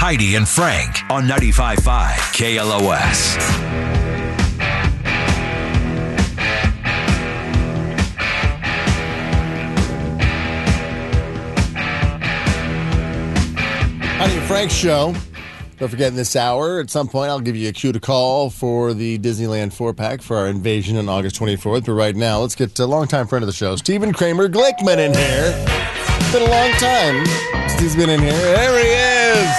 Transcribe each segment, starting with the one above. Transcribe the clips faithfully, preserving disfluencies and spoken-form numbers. Heidi and Frank on ninety-five point five K L O S. Heidi and Frank show. Don't forget, in this hour, at some point, I'll give you a cue to call for the Disneyland four-pack for our invasion on August twenty-fourth. But right now, let's get a longtime friend of the show, Stephen Kramer Glickman, in here. It's been a long time since he's been in here. There he is.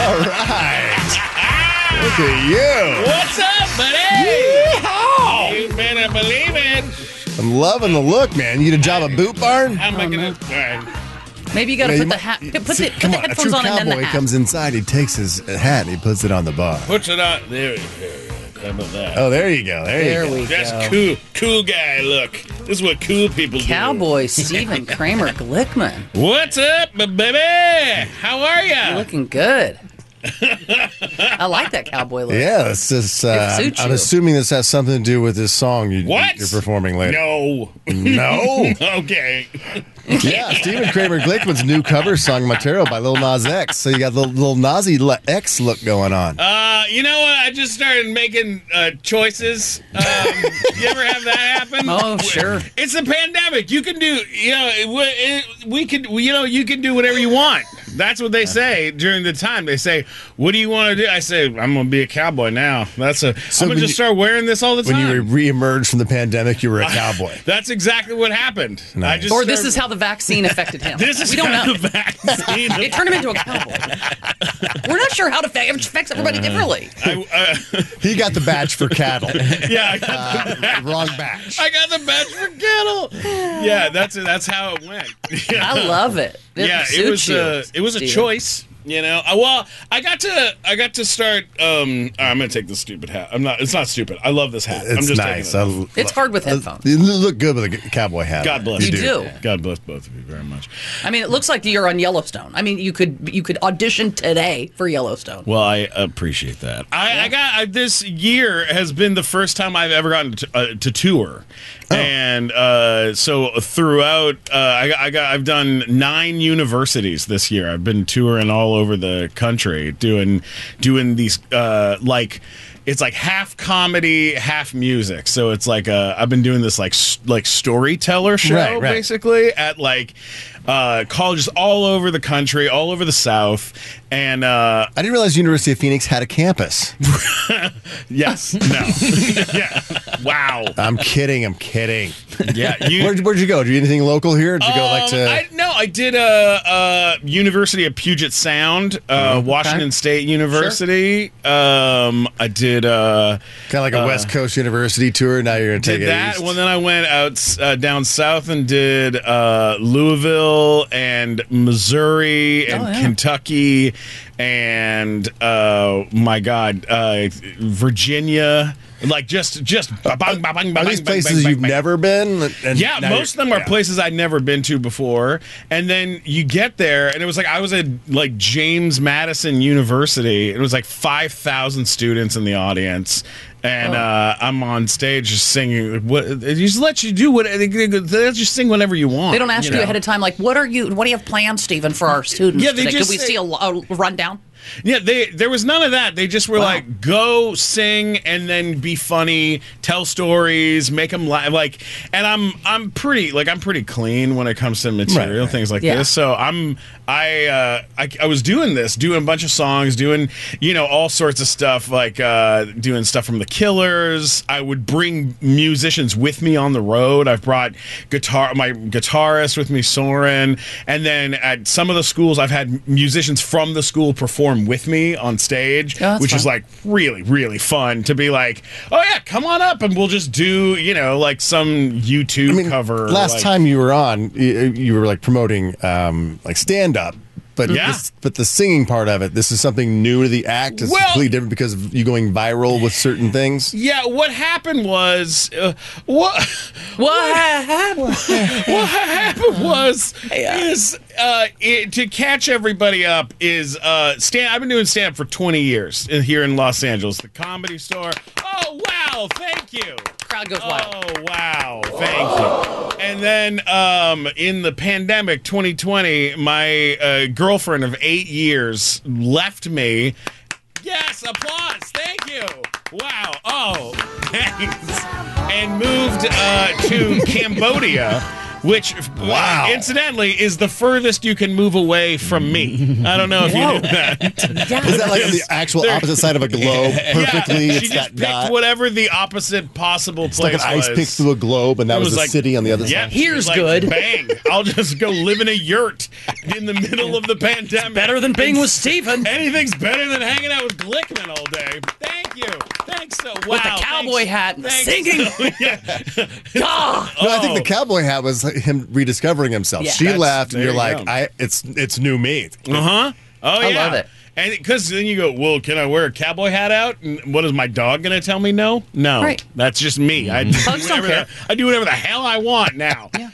All right. Look at you. What's up, buddy? Yeehaw. You better believe it. I'm loving the look, man. You did a job at Boot Barn? I'm oh, making it. No. Maybe you got to yeah, put the hat. Put the, see, put the headphones on, on and then the hat. A true cowboy comes inside. He takes his hat and he puts it on the bar. Puts it on. There you go. That. Oh, there you go. There, there you go. We That's go. cool. Cool guy look. This is what cool people cowboy do. Cowboy Stephen Kramer Glickman. What's up, baby? How are ya? You're looking good. I like that cowboy look. Yeah, it's just, uh, I'm, I'm assuming this has something to do with this song you, you're performing later. No. No? Okay. Yeah, Stephen Kramer Glickman's new cover song, Material, by Lil Nas X. So you got the Lil Nas X look going on. Uh, you know what? I just started making uh, choices. Um, you ever have that happen? Oh, sure. It's a pandemic. You can do, you know, it, it, we could, you know, you can do whatever you want. That's what they say during the time. They say, what do you want to do? I say, I'm going to be a cowboy now. That's a, so I'm going to just start wearing this all the time. When you reemerged from the pandemic, you were a cowboy. Uh, that's exactly what happened. Nice. I just or started, this is how the vaccine affected him. This is we don't how know. the vaccine It turned him into a cowboy. We're not sure how to fa- it affects everybody uh, differently. I, uh, he got the badge for cattle. Yeah. I got uh, the badge. Wrong badge. I got the badge for cattle. Yeah, that's that's how it went. Yeah. I love it. it yeah, it was, uh, it was a Steve. choice. You know, well, I got to, I got to start. Um, I'm gonna take this stupid hat. I'm not. It's not stupid. I love this hat. It's I'm just nice. It. L- it's hard with headphones. You look good with a cowboy hat. God bless you. You do. Yeah. God bless both of you very much. I mean, it looks like you're on Yellowstone. I mean, you could you could audition today for Yellowstone. Well, I appreciate that. I, yeah. I got I, this year has been the first time I've ever gotten to, uh, to tour. Oh. And uh, so throughout, uh, I, I got, I've done nine universities this year. I've been touring all over the country, doing doing these uh, like it's like half comedy, half music. So it's like a, I've been doing this like like storyteller show right, right. basically at like uh, colleges all over the country, all over the South. And uh, I didn't realize University of Phoenix had a campus. Yes. No. Yeah. Wow. I'm kidding. I'm kidding. Yeah. You, where'd, where'd you go? Did you do anything local here? Did you um, go like to? I, no, I did a, a University of Puget Sound, uh, mm-hmm. Washington okay. State University. Sure. Um, I did uh, kind of like a uh, West Coast University tour. Now you're gonna take did it that. East. Well, then I went out uh, down south and did uh, Louisville and Missouri and oh, yeah. Kentucky and uh, my God, uh, Virginia. Like just, just ba-bang, ba-bang, ba-bang, are these places bang, bang, you've bang. never been? And yeah, most of them are yeah. places I'd never been to before. And then you get there, and it was like I was at like James Madison University. It was like five thousand students in the audience, and oh. uh, I'm on stage just singing. What they just let you do what they just sing whenever you want. They don't ask you, you know? ahead of time. Like, what are you? What do you have planned, Stephen, for our students? Yeah, they today? just could we say, see a, a rundown? Yeah, they there was none of that. They just were wow. like, go sing and then be funny, tell stories, make them laugh. Like, and I'm I'm pretty like I'm pretty clean when it comes to material right. things like yeah. this. So I'm I, uh, I I was doing this, doing a bunch of songs, doing you know all sorts of stuff like uh, doing stuff from the Killers. I would bring musicians with me on the road. I've brought guitar my guitarist with me, Soren, and then at some of the schools I've had musicians from the school perform with me on stage, oh, which fun. is like really, really fun to be like, oh yeah, come on up and we'll just do, you know, like some YouTube I mean, cover. Last like, time you were on, you, you were like promoting um, like stand up. But yeah. this, but the singing part of it, this is something new to the act. It's well, completely different because of you going viral with certain things. Yeah, what happened was uh, what what happened what happened was yeah. is uh, it, to catch everybody up is uh, stand. I've been doing stand up for twenty years here in Los Angeles, the Comedy Store. Oh wow, thank you. Crowd goes wild. Oh wow, thank Whoa. you. And And then um, in the pandemic twenty twenty, my uh, girlfriend of eight years left me. Yes, applause. Thank you. Wow. Oh, thanks. And moved uh, to Cambodia, which, wow, incidentally, is the furthest you can move away from me. I don't know if Whoa. you knew that. Yeah. Is that like the actual They're, opposite side of a globe? Perfectly, yeah, it's that dot. Whatever the opposite possible it's place was. Like an was. ice pick through a globe, and that it was, was like, the city on the other yeah, side. Here's like, good. Bang! I'll just go live in a yurt in the middle of the pandemic. It's better than being with Stephen. Anything's better than hanging out with Glickman all day. Thank you. Thanks so much. Wow, with the cowboy thanks, hat and singing. So, yeah. oh. No, I think the cowboy hat was him rediscovering himself. Yeah. She That's, left, and you're you like, go. I it's it's new me. Uh huh. Oh I yeah. I love it. And because then you go, well, can I wear a cowboy hat out? And what is my dog going to tell me? No, no. Right. That's just me. I do, whatever the, I do whatever the hell I want now. Yeah.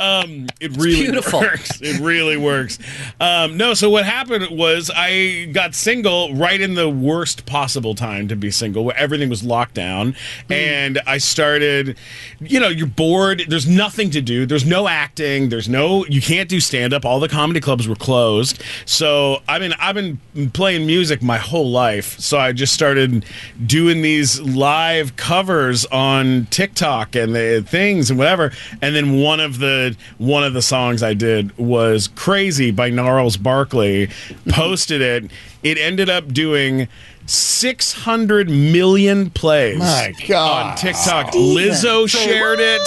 um, it really Beautiful. works. It really works. Um, no, so what happened was I got single right in the worst possible time to be single, where everything was locked down. Mm. And I started, you know, you're bored. There's nothing to do. There's no acting. There's no, you can't do stand-up. All the comedy clubs were closed. So I I mean, I've been playing music my whole life, so I just started doing these live covers on TikTok and the things and whatever. And then one of the one of the songs I did was "Crazy" by Gnarls Barkley. Posted it. It ended up doing six hundred million plays my God. on TikTok. Lizzo shared it.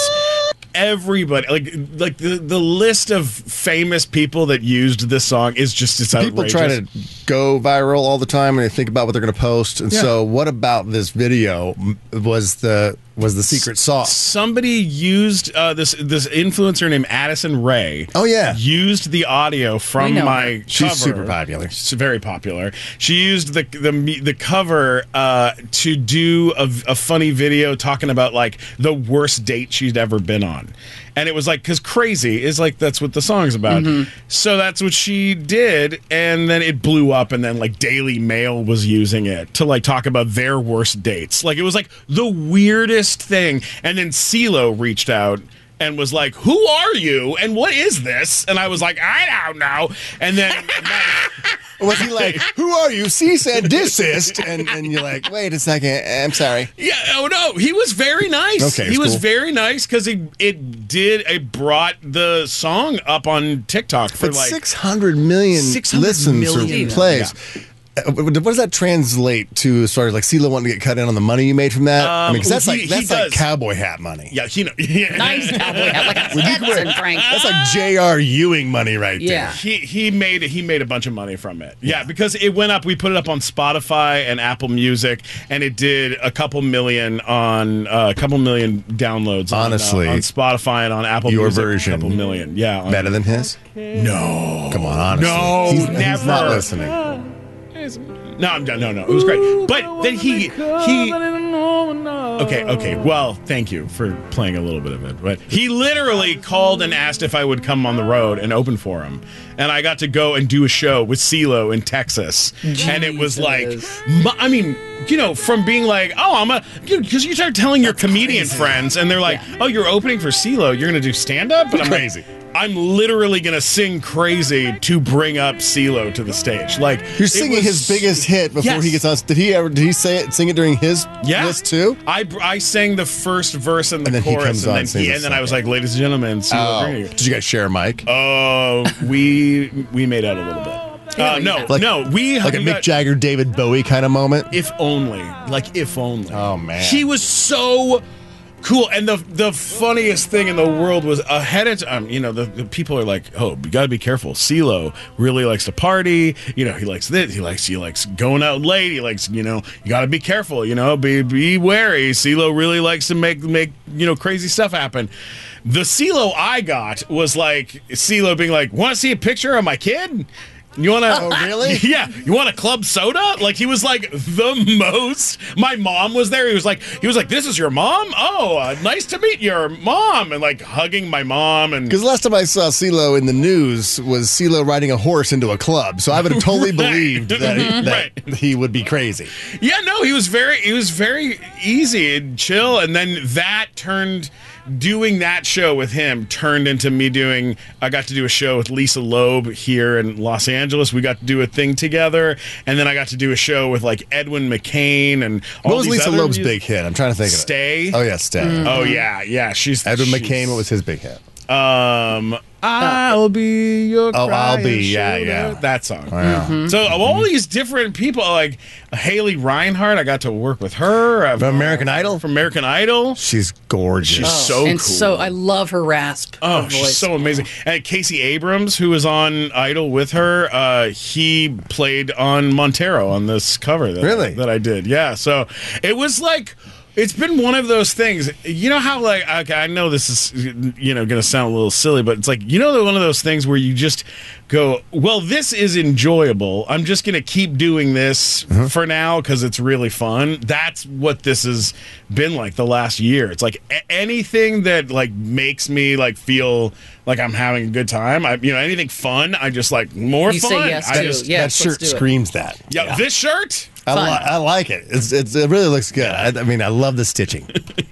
Everybody, like, like the the list of famous people that used this song is just it's people outrageous. Try to go viral all the time, and they think about what they're going to post. And yeah. so, what about this video was the was the secret sauce? Somebody used uh, this this influencer named Addison Rae. Oh yeah, used the audio from my. She's cover. super popular. She's very popular. She used the the the cover uh, to do a, a funny video talking about like the worst date she'd ever been on. And it was like, because crazy is like, that's what the song's about. Mm-hmm. So that's what she did. And then it blew up. And then like Daily Mail was using it to like talk about their worst dates. Like it was like the weirdest thing. And then CeeLo reached out and was like, who are you? And what is this? And I was like, I don't know. And then... Was he like, who are you? C said, desist. And, and you're like, wait a second. I'm sorry. Yeah. Oh, no. He was very nice. Okay, he was cool. very nice because it, it did, it brought the song up on TikTok for but like six hundred million listens or plays. Yeah. What does that translate to as far as like CeeLo wanting to get cut in on the money you made from that? Um, I mean, cause that's he, like that's like cowboy hat money. Yeah, he know. Yeah. Nice cowboy hat, like Edwin McCain. That's like J R. Ewing money right there. Yeah, he he made he made a bunch of money from it. Yeah, yeah, because it went up. We put it up on Spotify and Apple Music, and it did a couple million on uh, a couple million downloads. Honestly, on, uh, on Spotify and on Apple. Your Music, version, a couple million. Yeah, on, better than his. No, come on, honestly, no, he's, never. He's not listening. No, I'm done. No, no, it was great. But then he, he. Okay, okay. Well, thank you for playing a little bit of it. But he literally called and asked if I would come on the road and open for him, and I got to go and do a show with CeeLo in Texas, Jesus. And it was like, I mean. You know, from being like, oh, I'm a... Because you start telling That's your comedian crazy. friends, and they're like, yeah. oh, you're opening for CeeLo, you're going to do stand-up? But I'm crazy. I'm literally going to sing Crazy to bring up CeeLo to the stage. Like, you're singing was, his biggest hit before yes. he gets on... Did he ever? Did he say it? Sing it during his yeah. list, too? I, I sang the first verse and the and chorus, and then, he, and then I was like, ladies and gentlemen, CeeLo oh. Green. Did you guys share a mic? Oh, uh, we, we made out a little bit. Uh, no, like, no, we like a Mick Jagger, David Bowie kind of moment. If only, like, if only. Oh man, he was so cool. And the the funniest thing in the world was ahead of time. You know, the, the people are like, oh, you got to be careful. CeeLo really likes to party. You know, he likes this. He likes he likes going out late. He likes, you know, you got to be careful. You know, be be wary. CeeLo really likes to make make you know crazy stuff happen. The CeeLo I got was like CeeLo being like, want to see a picture of my kid? You want to? Oh, really? Yeah. You want a club soda? Like he was like the most. My mom was there. He was like, he was like, this is your mom? Oh, uh, nice to meet your mom, and like hugging my mom. And because last time I saw CeeLo in the news was CeeLo riding a horse into a club, so I would have totally right. believed that, he, that right. he would be crazy. Yeah, no, he was very, he was very easy and chill, and then that turned. doing that show with him turned into me doing, I got to do a show with Lisa Loeb here in Los Angeles. We got to do a thing together. And then I got to do a show with like Edwin McCain and all What was these Lisa other Loeb's music? Big hit? I'm trying to think of Stay. It. Oh, yeah, Stay. Mm-hmm. Oh, yeah, yeah. She's Edwin she's, McCain, what was his big hit? Um, I'll be your oh, I'll be, yeah, yeah, that song. Wow. Mm-hmm. So of all these different people, like Haley Reinhart, I got to work with her from American Idol. From American Idol, she's gorgeous. She's oh. so and cool. And so I love her rasp. Oh, her she's so amazing. And Casey Abrams, who was on Idol with her, uh, he played on Montero on this cover that really? that I did. Yeah, so it was like. It's been one of those things. You know how, like, okay, I know this is, you know, going to sound a little silly, but it's like, you know, one of those things where you just go, well, this is enjoyable. I'm just going to keep doing this mm-hmm. for now because it's really fun. That's what this has been like the last year. It's like a- anything that, like, makes me, like, feel like I'm having a good time. I, you know, anything fun, I just, like, more you fun. Say yes I to. Just, yes, that shirt screams that. Yeah, yeah. This shirt? I, li- I like it. It's, it's, it really looks good. I, I mean, I love the stitching.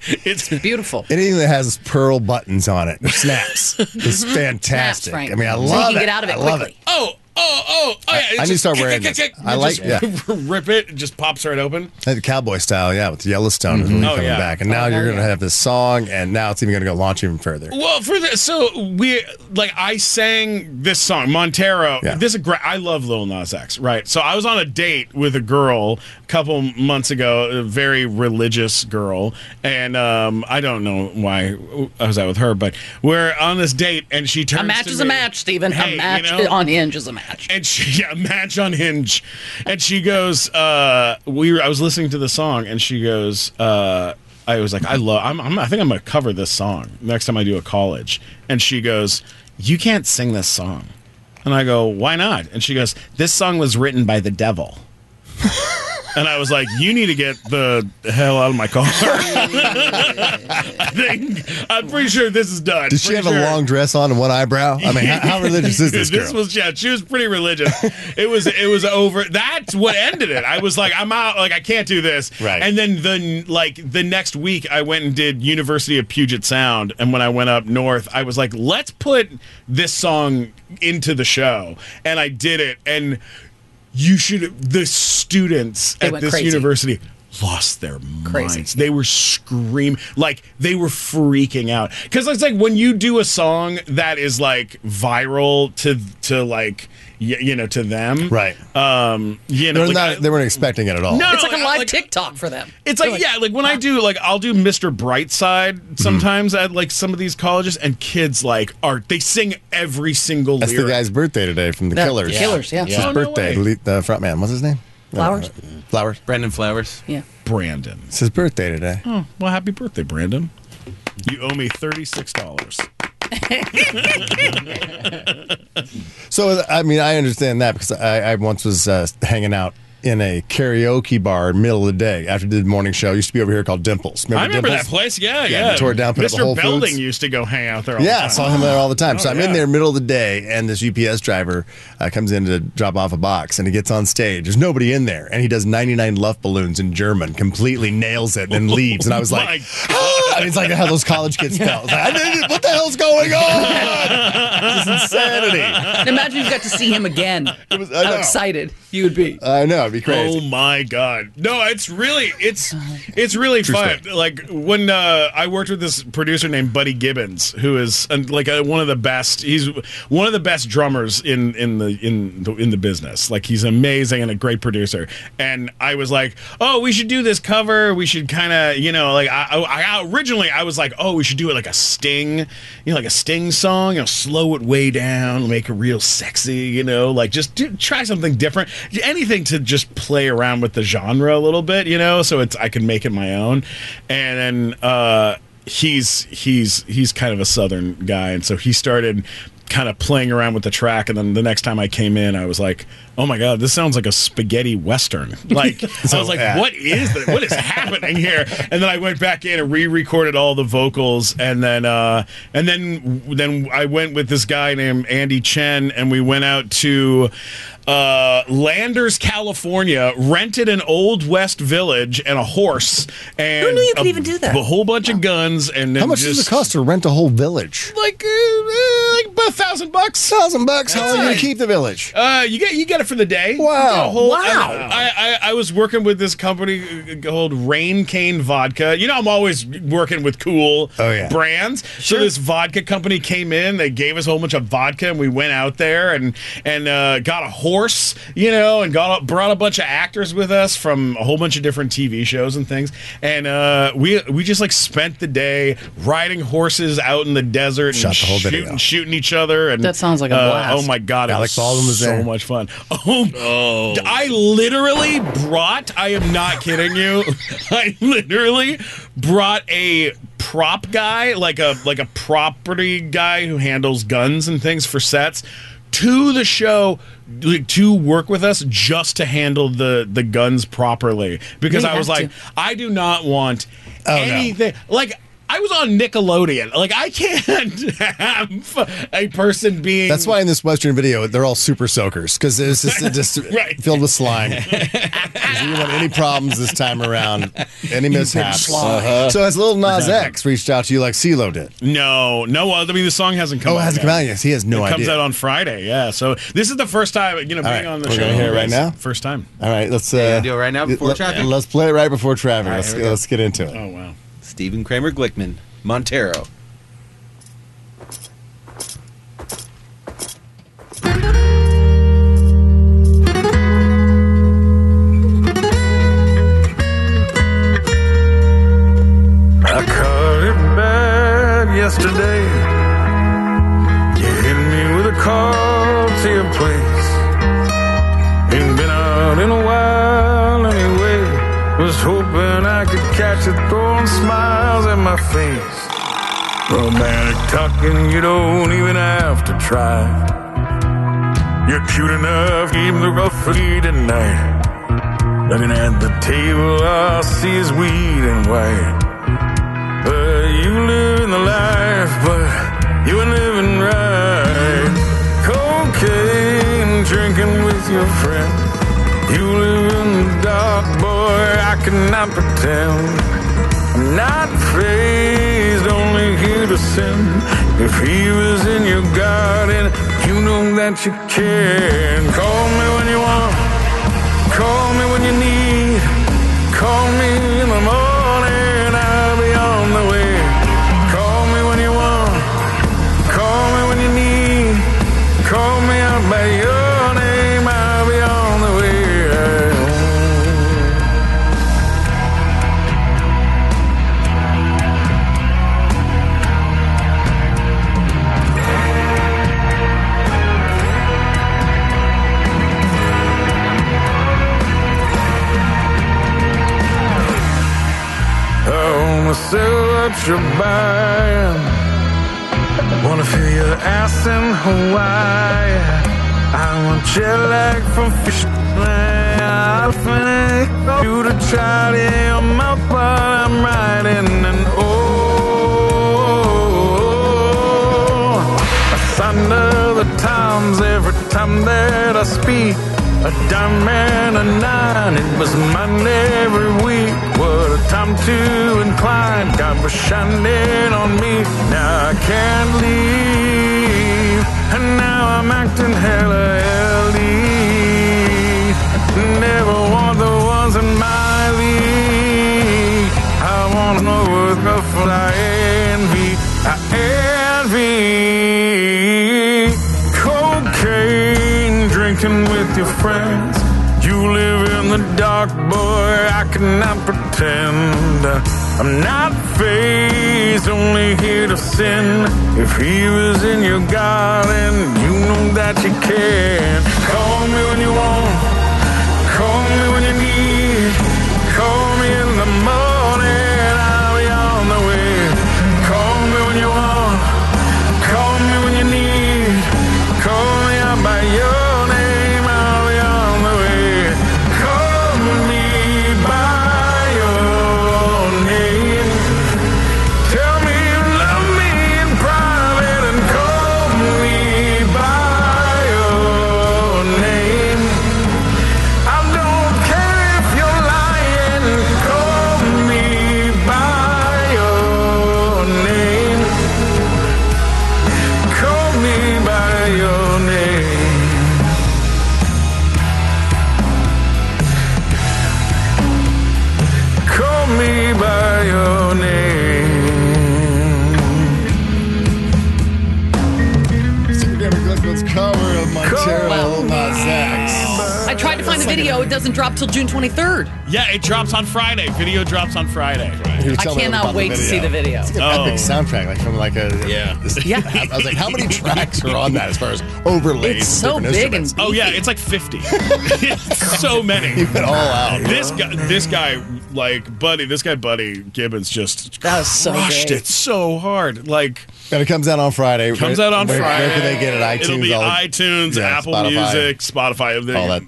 It's beautiful. Anything that has pearl buttons on it, snaps, is fantastic. Snaps, I mean, I love so you can it. Get out of it I love quickly. It. Oh, oh, oh! oh yeah, I, I need to start wearing k- this. K- k- I like yeah. rip it. It just pops right open. The cowboy style, yeah, with Yellowstone mm-hmm. really oh, coming yeah. back, and now oh, you're oh, gonna yeah. have this song, and now it's even gonna go launch even further. Well, for the, so we like I sang this song Montero. Yeah. This is great. I love Lil Nas X, right? So I was on a date with a girl a couple months ago, a very religious girl, and um, I don't know why I was out with her, but we're on this date, and she turns. A match to is me, a match, Stephen. Hey, a match you know, on Hinge is a match. And she, yeah, match on Hinge. And she goes, uh, we were, I was listening to the song, and she goes, uh, I was like, I love, I'm, I'm, I think I'm going to cover this song next time I do a college. And she goes, you can't sing this song. And I go, why not? And she goes, this song was written by the devil. And I was like, you need to get the hell out of my car. I think, I'm pretty sure this is done. Did she have sure. a long dress on and one eyebrow? I mean, how, how religious is this girl? This was, yeah, she was pretty religious. It was it was over. That's what ended it. I was like, I'm out. Like, I can't do this. Right. And then, the like, the next week, I went and did University of Puget Sound. And when I went up north, I was like, let's put this song into the show. And I did it. And... You should, the students they at this crazy. University lost their crazy. Minds. They were screaming, like they were freaking out. Because it's like when you do a song that is like viral to, to like, Y- you know, to them. Right. Um, you know, like, not, they weren't expecting it at all. No, it's like a live like, TikTok for them. It's like, like, yeah, like when I do, like, I'll do Mister Brightside sometimes mm-hmm. at, like, some of these colleges, and kids, like, are, they sing every single That's lyric. That's the guy's birthday today from The, the Killers. The Killers, yeah. yeah. It's his oh, birthday. No Le- the front man. What's his name? Flowers? Uh, Flowers. Brandon Flowers. Yeah. Brandon. It's his birthday today. Oh, well, happy birthday, Brandon. You owe me thirty-six dollars. So, I mean, I understand that because I, I once was uh, hanging out in a karaoke bar in the middle of the day after the morning show. It used to be over here called Dimples. Remember I remember Dimples? That place. Yeah, yeah. yeah. Tore it down, put Mister up a Whole Belding Foods. used to go hang out there all yeah, the time. Yeah, I saw him there all the time. Oh, so I'm yeah. in there middle of the day, and this U P S driver uh, comes in to drop off a box, and he gets on stage. There's nobody in there, and he does ninety-nine Luft Balloons in German, completely nails it, and then leaves. And I was like, I mean, it's like how those college kids felt. I was like, I did, what the hell's going on? This is insanity. And imagine if you got to see him again. It was, how excited you would be. I know. It'd be crazy. Oh, my God. No, it's really, it's it's really True fun. Story. Like, when uh, I worked with this producer named Buddy Gibbons, who is, like, uh, one of the best, he's one of the best drummers in, in, the, in, the, in the business. Like, he's amazing and a great producer. And I was like, oh, we should do this cover. We should kind of, you know, like, I, I, I originally, I was like, oh, we should do it like a Sting, you know, like a Sting song, you know, slow it way down, make it real sexy, you know, like just do, try something different, anything to just play around with the genre a little bit, you know, so it's I can make it my own. And then uh, he's he's he's kind of a Southern guy, and so he started kind of playing around with the track, and then the next time I came in, I was like, oh my God, this sounds like a spaghetti western. Like, so I was like, yeah. what is this? What is happening here? And then I went back in and re-recorded all the vocals, and then uh, and then then I went with this guy named Andy Chen, and we went out to uh, Landers, California, rented an old west village and a horse, and who knew you could a, even do that? A whole bunch wow. of guns, and then how much just, does it cost to rent a whole village? Like uh, like about a thousand bucks. A thousand bucks. How long do you keep the village? Uh, you get you get it for the day. Wow. Whole, wow. I, I I was working with this company called Rain Cane Vodka. You know, I'm always working with cool oh, yeah. brands. Sure. So this vodka company came in. They gave us a whole bunch of vodka, and we went out there and and uh, got a horse, you know, and got brought a bunch of actors with us from a whole bunch of different T V shows and things. And uh, we we just like spent the day riding horses out in the desert, Shot and the whole shooting, video. shooting each other. And that sounds like a blast. Uh, oh my God, it Alex was Baldwin was so there. much fun. Oh, oh, I literally brought, I am not kidding you, I literally brought a prop guy, like a like a property guy who handles guns and things for sets, to the show like, to work with us just to handle the, the guns properly. Because I was like, to. I do not want oh, anything. No. Like, I was on Nickelodeon. Like, I can't have a person being... That's why in this Western video, they're all super soakers, because it's just right. filled with slime. Because you don't have any problems this time around. Any mishaps. Uh-huh. So has Lil Nas X reached out to you like CeeLo did? No. No, I mean, the song hasn't come oh, out Oh, it hasn't yet. come out yet. He has no it idea. It comes out on Friday, yeah. So this is the first time, you know, being right, on the we're show. Here right now? First time. All right, let's... Uh, yeah, do it right now before let, traffic? Let's play it right before traffic. Right, let's, let's get into it. Oh, wow. Stephen Kramer Glickman, Montero. I caught it bad yesterday. You hit me with a call to your place. Ain't been out in a while anyway. Was hoping I could catch a throw. Smiles in my face. Romantic talking, you don't even have to try. You're cute enough, even the rough lead at night. Looking at the table, all I see is weed and white. But you living the life, but you ain't living right. Cocaine, drinking with your friend. You live in the dark, boy, I cannot pretend. I'm not crazed, only here to sin. If he was in your garden, you know that you can. Call me when you want, call me when you need. Call me in the morning, I'll be on the way. Call me when you want, call me when you need. Call me out by your name, I'll be on the way. Sell what you're buying. Wanna feel your ass in Hawaii. I want jet lag from Fishland. I'll finish you to Charlie on my part. I'm riding an oh, I thunder the times every time that I speak. A dime and a nine, it was mine every week. What a time to incline, God was shining on me. Now I can't leave, and now I'm acting hella L E. Never want the ones in my league. I want to know what the fuck I envy. I envy cocaine. Drinking with your friends, you live in the dark, boy, I cannot pretend. I'm not phased, only here to sin. If he was in your garden, you know that you can. Call me when you want, call me when you need. Call me in the morning, I'll be on the way. Call me when you want, call me when you need. Lil Nas X. I tried to find the video. It doesn't drop till June twenty-third. Yeah, it drops on Friday. Video drops on Friday. I cannot wait to see the video. It's like an epic soundtrack, like from like a yeah. yeah. I was like, how many tracks are on that as far as overlays? It's so big and oh yeah, it's like fifty. So many. You went all out. This guy, this guy, like Buddy, this guy Buddy Gibbons just crushed it so hard. Like. And it comes out on Friday. Comes out on where, Friday. Where can they get it? iTunes. It'll be iTunes, yeah, Apple Spotify, Music, Spotify, they, all that,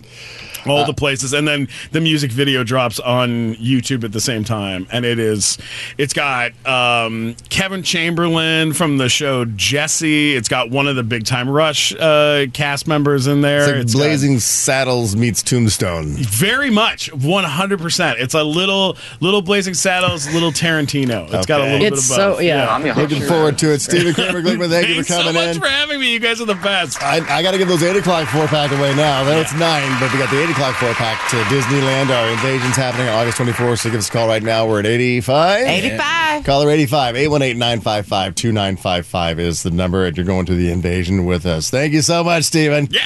all uh, the places. And then the music video drops on YouTube at the same time. And it is, it's got um, Kevin Chamberlain from the show Jesse. It's got one of the Big Time Rush uh, cast members in there. It's like it's Blazing got, Saddles meets Tombstone. Very much, one hundred percent. It's a little, little Blazing Saddles, little Tarantino. It's okay. got a little it's bit of both. So, yeah, yeah. I'm looking sure. forward to it. Stephen Kramer Glickman, thank you for coming in. Thanks so much in. for having me. You guys are the best. I, I got to give those eight o'clock four pack away now. Now yeah. it's nine, but we got the eight o'clock four pack to Disneyland. Our invasion's happening on August twenty-fourth, so give us a call right now. We're at eighty-five. eighty-five. Caller eighty-five. eight one eight, nine five five, two nine five five is the number, and you're going to the invasion with us. Thank you so much, Stephen. Yeah.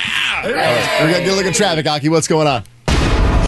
All right. We got good looking traffic, Aki. What's going on?